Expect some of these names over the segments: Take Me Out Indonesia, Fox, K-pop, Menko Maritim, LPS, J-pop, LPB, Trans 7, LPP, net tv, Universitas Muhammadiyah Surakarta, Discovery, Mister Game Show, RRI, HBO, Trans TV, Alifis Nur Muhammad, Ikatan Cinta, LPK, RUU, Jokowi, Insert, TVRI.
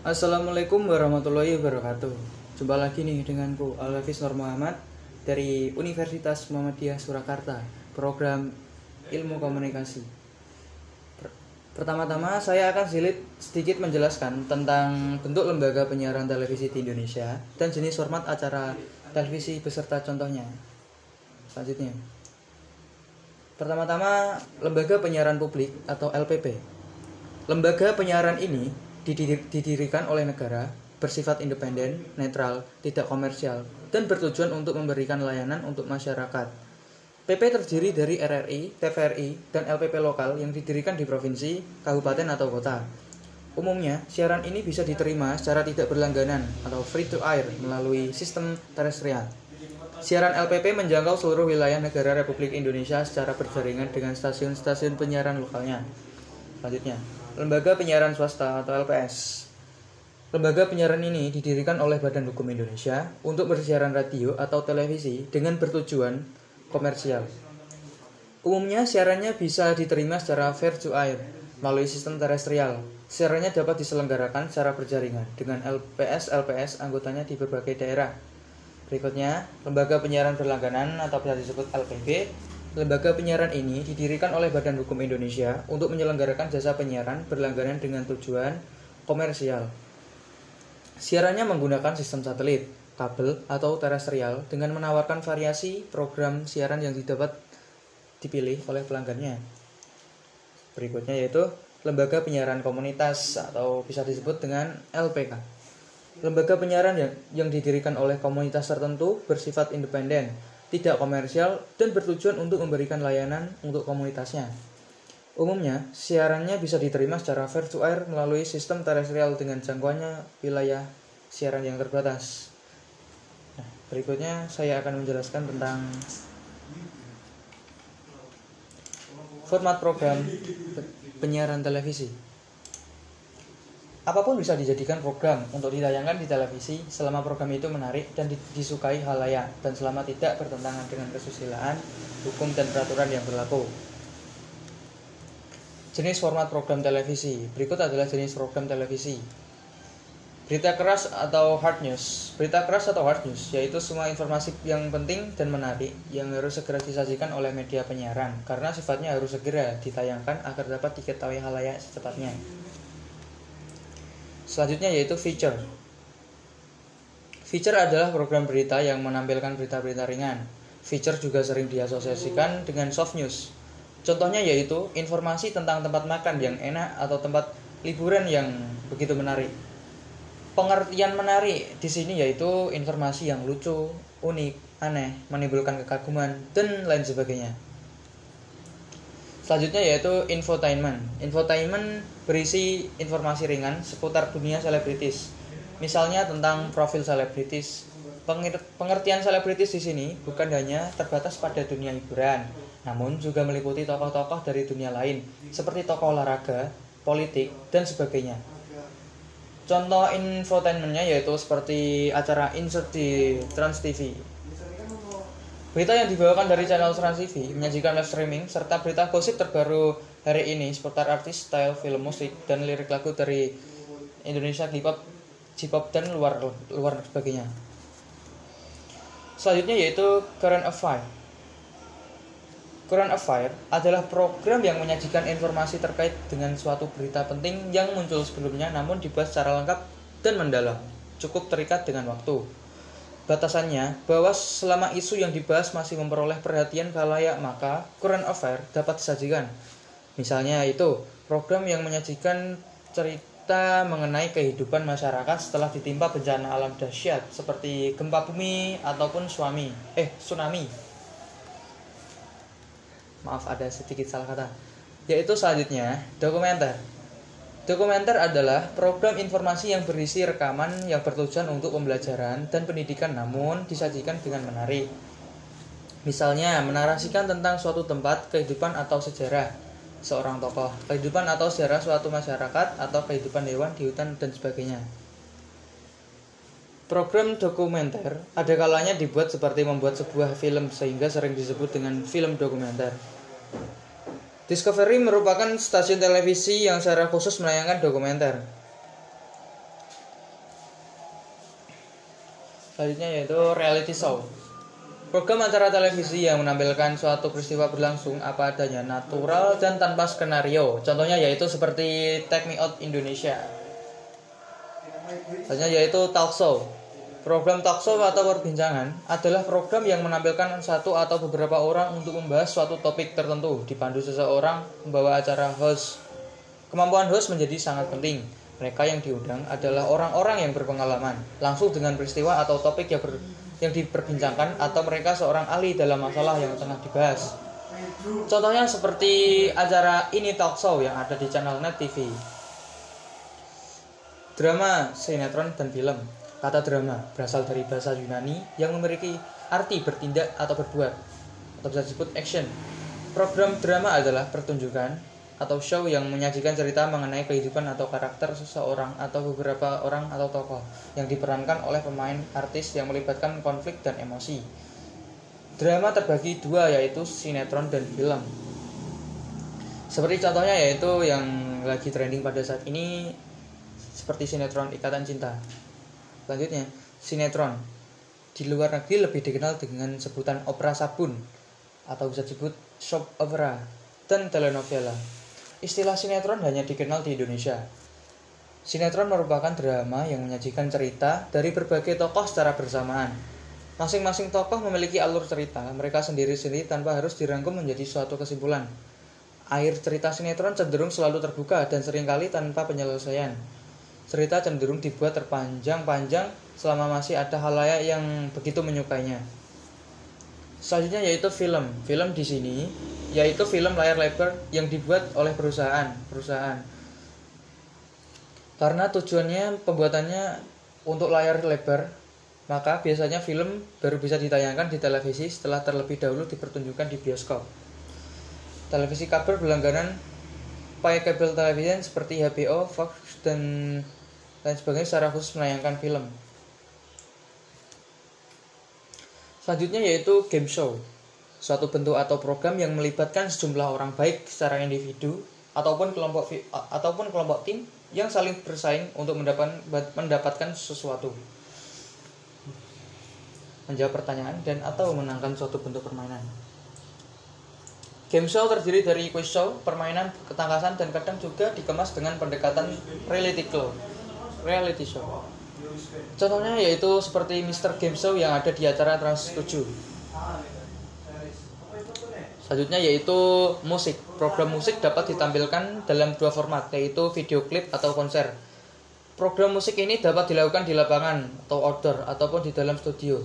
Assalamualaikum warahmatullahi wabarakatuh. Jumpa lagi nih denganku Alifis Nur Muhammad dari Universitas Muhammadiyah Surakarta, program Ilmu Komunikasi. Pertama-tama saya akan sedikit menjelaskan tentang bentuk lembaga penyiaran televisi di Indonesia dan jenis format acara televisi beserta contohnya. Selanjutnya, pertama-tama lembaga penyiaran publik atau LPP. Lembaga penyiaran ini didirikan oleh negara, bersifat independen, netral, tidak komersial, dan bertujuan untuk memberikan layanan untuk masyarakat. PP terdiri dari RRI, TVRI, dan LPP lokal yang didirikan di provinsi, kabupaten, atau kota. Umumnya, siaran ini bisa diterima secara tidak berlangganan atau free to air melalui sistem terestrial. Siaran LPP menjangkau seluruh wilayah negara Republik Indonesia secara berjaringan dengan stasiun-stasiun penyiaran lokalnya. Selanjutnya, lembaga penyiaran swasta atau LPS. Lembaga penyiaran ini didirikan oleh Badan Hukum Indonesia untuk bersiaran radio atau televisi dengan bertujuan komersial. Umumnya siarannya bisa diterima secara fair to air melalui sistem terestrial. Siarannya dapat diselenggarakan secara berjaringan dengan LPS-LPS anggotanya di berbagai daerah. Berikutnya, lembaga penyiaran berlangganan atau bisa disebut LPB. Lembaga penyiaran ini didirikan oleh Badan Hukum Indonesia untuk menyelenggarakan jasa penyiaran berlangganan dengan tujuan komersial. Siarannya menggunakan sistem satelit, kabel, atau terestrial dengan menawarkan variasi program siaran yang dapat dipilih oleh pelanggannya. Berikutnya yaitu lembaga penyiaran komunitas atau bisa disebut dengan LPK. Lembaga penyiaran yang didirikan oleh komunitas tertentu bersifat independen, tidak komersial, dan bertujuan untuk memberikan layanan untuk komunitasnya. Umumnya, siarannya bisa diterima secara fair to air melalui sistem terestrial dengan jangkauannya wilayah siaran yang terbatas. Nah, berikutnya saya akan menjelaskan tentang format program penyiaran televisi. Apapun bisa dijadikan program untuk ditayangkan di televisi selama program itu menarik dan disukai halayak dan selama tidak bertentangan dengan kesusilaan, hukum, dan peraturan yang berlaku. Jenis format program televisi. Berikut adalah jenis program televisi. Berita keras atau hard news. Berita keras atau hard news yaitu semua informasi yang penting dan menarik yang harus segera disajikan oleh media penyiaran karena sifatnya harus segera ditayangkan agar dapat diketahui halayak secepatnya. Selanjutnya yaitu feature. Feature adalah program berita yang menampilkan berita-berita ringan. Feature juga sering diasosiasikan dengan soft news. Contohnya yaitu informasi tentang tempat makan yang enak atau tempat liburan yang begitu menarik. Pengertian menarik di sini yaitu informasi yang lucu, unik, aneh, menimbulkan kekaguman, dan lain sebagainya. Selanjutnya yaitu infotainment. Infotainment berisi informasi ringan seputar dunia selebritis. Misalnya tentang profil selebritis. Pengertian selebritis di sini bukan hanya terbatas pada dunia hiburan, namun juga meliputi tokoh-tokoh dari dunia lain, seperti tokoh olahraga, politik, dan sebagainya. Contoh infotainmentnya yaitu seperti acara Insert di Trans TV. Berita yang dibawakan dari channel Trans TV menyajikan live streaming serta berita gosip terbaru hari ini seputar artis, style, film, musik, dan lirik lagu dari Indonesia, K-pop, J-pop, dan luar sebagainya. Selanjutnya yaitu current affair. Current affair adalah program yang menyajikan informasi terkait dengan suatu berita penting yang muncul sebelumnya namun dibahas secara lengkap dan mendalam, cukup terikat dengan waktu. Batasannya, bahwa selama isu yang dibahas masih memperoleh perhatian khalayak maka current affair dapat disajikan. Misalnya itu, program yang menyajikan cerita mengenai kehidupan masyarakat setelah ditimpa bencana alam dahsyat seperti gempa bumi ataupun tsunami. Maaf, ada sedikit salah kata. Yaitu selanjutnya, dokumenter. Dokumenter adalah program informasi yang berisi rekaman yang bertujuan untuk pembelajaran dan pendidikan namun disajikan dengan menarik. Misalnya, menarasikan tentang suatu tempat, kehidupan atau sejarah seorang tokoh, kehidupan atau sejarah suatu masyarakat, atau kehidupan hewan di hutan, dan sebagainya. Program dokumenter ada kalanya dibuat seperti membuat sebuah film sehingga sering disebut dengan film dokumenter. Discovery merupakan stasiun televisi yang secara khusus menayangkan dokumenter. selanjutnya yaitu reality show. Program acara televisi yang menampilkan suatu peristiwa berlangsung apa adanya, natural dan tanpa skenario. Contohnya yaitu seperti Take Me Out Indonesia. Selanjutnya yaitu talk show. Program talk show atau perbincangan adalah program yang menampilkan satu atau beberapa orang untuk membahas suatu topik tertentu, dipandu seseorang membawa acara host. Kemampuan host menjadi sangat penting. Mereka yang diundang adalah orang-orang yang berpengalaman langsung dengan peristiwa atau topik yang diperbincangkan, atau mereka seorang ahli dalam masalah yang tengah dibahas. Contohnya seperti acara Ini Talk Show yang ada di channel Net TV. Drama, sinetron, dan film. Kata drama berasal dari bahasa Yunani yang memiliki arti bertindak atau berbuat, atau bisa disebut action. Program drama adalah pertunjukan atau show yang menyajikan cerita mengenai kehidupan atau karakter seseorang atau beberapa orang atau tokoh yang diperankan oleh pemain artis yang melibatkan konflik dan emosi. Drama terbagi dua, yaitu sinetron dan film. Seperti contohnya yaitu yang lagi trending pada saat ini seperti sinetron Ikatan Cinta. Selanjutnya, sinetron. Di luar negeri lebih dikenal dengan sebutan opera sabun atau bisa disebut soap opera dan telenovela. Istilah sinetron hanya dikenal di Indonesia. Sinetron merupakan drama yang menyajikan cerita dari berbagai tokoh secara bersamaan. Masing-masing tokoh memiliki alur cerita mereka sendiri-sendiri tanpa harus dirangkum menjadi suatu kesimpulan. Air cerita sinetron cenderung selalu terbuka dan seringkali tanpa penyelesaian. Cerita cenderung dibuat terpanjang-panjang selama masih ada halayak yang begitu menyukainya. Selanjutnya yaitu film. Film di sini yaitu film layar lebar yang dibuat oleh perusahaan. Karena tujuannya pembuatannya untuk layar lebar, maka biasanya film baru bisa ditayangkan di televisi setelah terlebih dahulu dipertunjukkan di bioskop. Televisi kabel berlangganan pakai kabel televisi seperti HBO, Fox, dan lain sebagainya secara khusus menayangkan film. Selanjutnya yaitu game show. Suatu bentuk atau program yang melibatkan sejumlah orang baik secara individu ataupun kelompok tim yang saling bersaing untuk mendapatkan sesuatu. Menjawab pertanyaan dan atau memenangkan suatu bentuk permainan. Game show terdiri dari quiz show, permainan, ketangkasan, dan kadang juga dikemas dengan pendekatan reality show. Contohnya yaitu seperti Mister Game Show yang ada di acara Trans 7. Selanjutnya yaitu musik. Program musik dapat ditampilkan dalam dua format, yaitu video klip atau konser. Program musik ini dapat dilakukan di lapangan atau outdoor ataupun di dalam studio.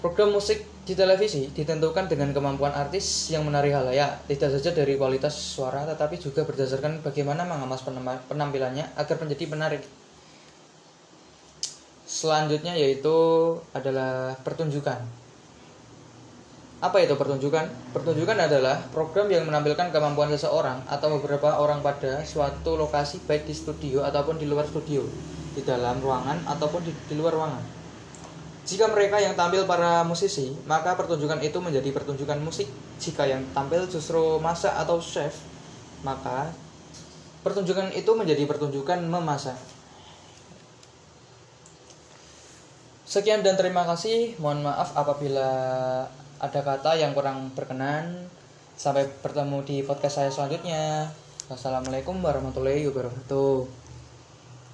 Program musik di televisi ditentukan dengan kemampuan artis yang menarik halayak, tidak saja dari kualitas suara tetapi juga berdasarkan bagaimana mengemas penampilannya agar menjadi menarik. Selanjutnya yaitu adalah pertunjukan. Apa itu pertunjukan? Pertunjukan adalah program yang menampilkan kemampuan seseorang atau beberapa orang pada suatu lokasi, baik di studio ataupun di luar studio, di dalam ruangan ataupun di luar ruangan. Jika mereka yang tampil para musisi, maka pertunjukan itu menjadi pertunjukan musik. Jika yang tampil justru masak atau chef, maka pertunjukan itu menjadi pertunjukan memasak. Sekian dan terima kasih. Mohon maaf apabila ada kata yang kurang berkenan. Sampai bertemu di podcast saya selanjutnya. Wassalamualaikum warahmatullahi wabarakatuh.